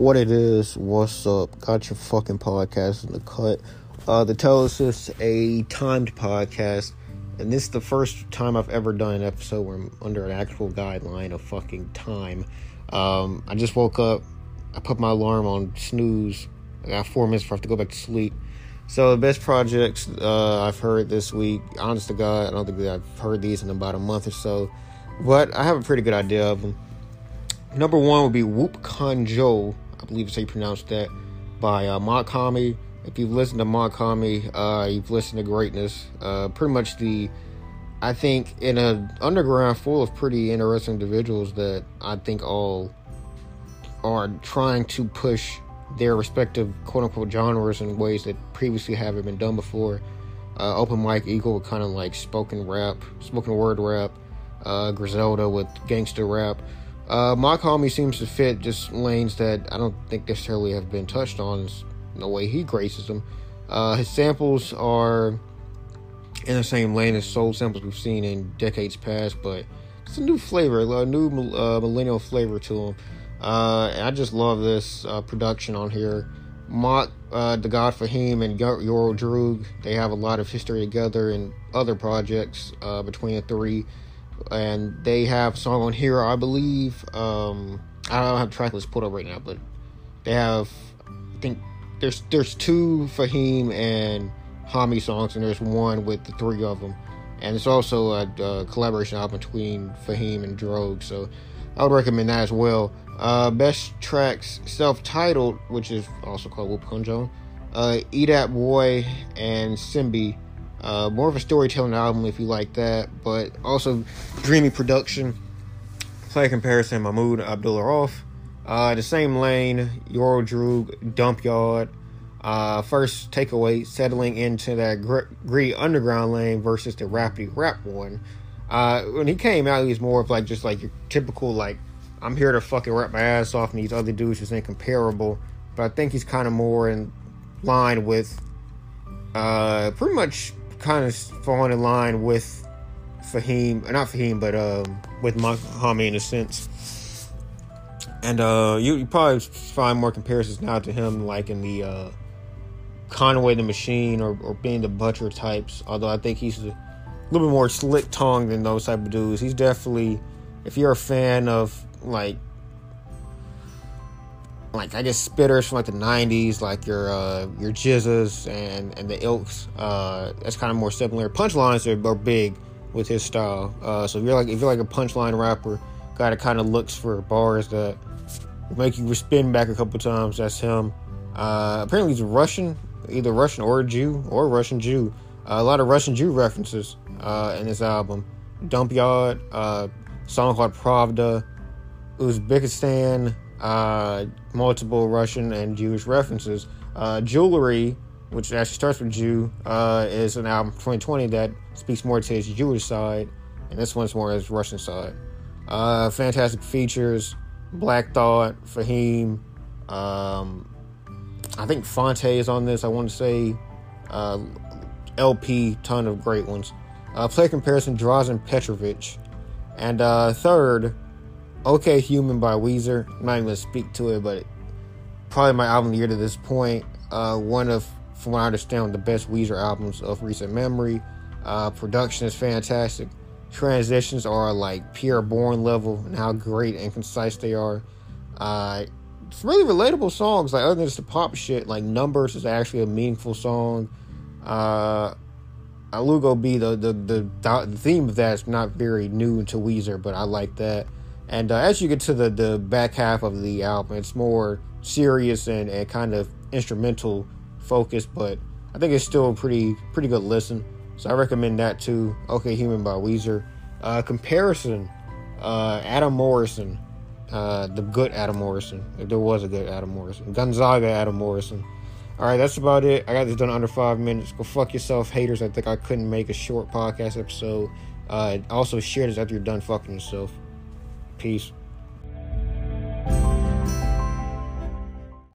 What it is, what's up? Got your fucking podcast in the cut. The Tellus is a timed podcast, and this is the first time I've ever done an episode where I'm under an actual guideline of fucking time. I just woke up, I put my alarm on snooze, I got 4 minutes before I have to go back to sleep. So the best projects I've heard this week, honest to God, I don't think that I've heard these in about a month or so, but I have a pretty good idea of them. Number one would be Wap Konjo, I believe is how you pronounce that, by Mokami. If you've listened to Mokami, you've listened to greatness. Pretty much I think, in an underground full of pretty interesting individuals that I think all are trying to push their respective quote-unquote genres in ways that previously haven't been done before. Open Mike Eagle with kind of like spoken word rap, Griselda with gangster rap. Mach-Hommy seems to fit just lanes that I don't think necessarily have been touched on in the way he graces them. His samples are in the same lane as soul samples we've seen in decades past, but it's a new flavor, a new millennial flavor to him. And I just love this production on here. Mach, Tha God Fahim, and Your Old Droog, they have a lot of history together and other projects between the three. And they have a song on here, I believe. I don't have track list pulled up right now, but they have, I think there's two Fahim and Hommy songs, and there's one with the three of them. And it's also a collaboration album between Fahim and Droog, so I would recommend that as well. Best tracks, self-titled, which is also called Wap Konjo, Eat That Boy, and Simbi. More of a storytelling album if you like that, but also dreamy production. Play comparison, Mahmoud Abdul-Rauf. The same lane, Your Old Droog, Dump Yard. First takeaway, settling into that gritty underground lane versus the rappity rap one. When he came out, he was more of like just like your typical like, I'm here to fucking rap my ass off, and these other dudes just ain't comparable. But I think he's kind of more in line with pretty much. Kind of falling in line with with Mokami in a sense, and you probably find more comparisons now to him, like in the Conway the Machine or Being the Butcher types. Although I think he's a little bit more slick tongue than those type of dudes. He's definitely, if you're a fan of like I guess spitters from like the 90s, like your Jizzas and the Ilks, that's kind of more similar. Punchlines are big with his style, so if you're like a punchline rapper, guy that kind of looks for bars that make you spin back a couple times, that's him. Apparently he's Russian, either Russian or Jew, or Russian Jew. A lot of Russian Jew references in this album. Dump Yard, song called Pravda Uzbekistan, multiple Russian and Jewish references. Jewelry, which actually starts with Jew, is an album 2020 that speaks more to his Jewish side, and this one's more his Russian side. Fantastic features, Black Thought, Fahim, I think Fonte is on this, I want to say, LP, ton of great ones. Play comparison, Drazen Petrovich, and third, Okay Human by Weezer. I'm not even going to speak to it, but probably my album of the year to this point. One of, from what I understand, the best Weezer albums of recent memory. Production is fantastic. Transitions are like Pierre Bourne level, and how great and concise they are. It's really relatable songs, like other than just the pop shit, like Numbers is actually a meaningful song. Alugo B, the theme of that is not very new to Weezer, but I like that. And as you get to the back half of the album, it's more serious and kind of instrumental focused, but I think it's still a pretty good listen. So I recommend that too. Okay Human by Weezer. Comparison, Adam Morrison, the good Adam Morrison, if there was a good Adam Morrison. Gonzaga Adam Morrison. All right, that's about it. I got this done under 5 minutes. Go fuck yourself, haters. I think I couldn't make a short podcast episode. Also share this after you're done fucking yourself. Peace.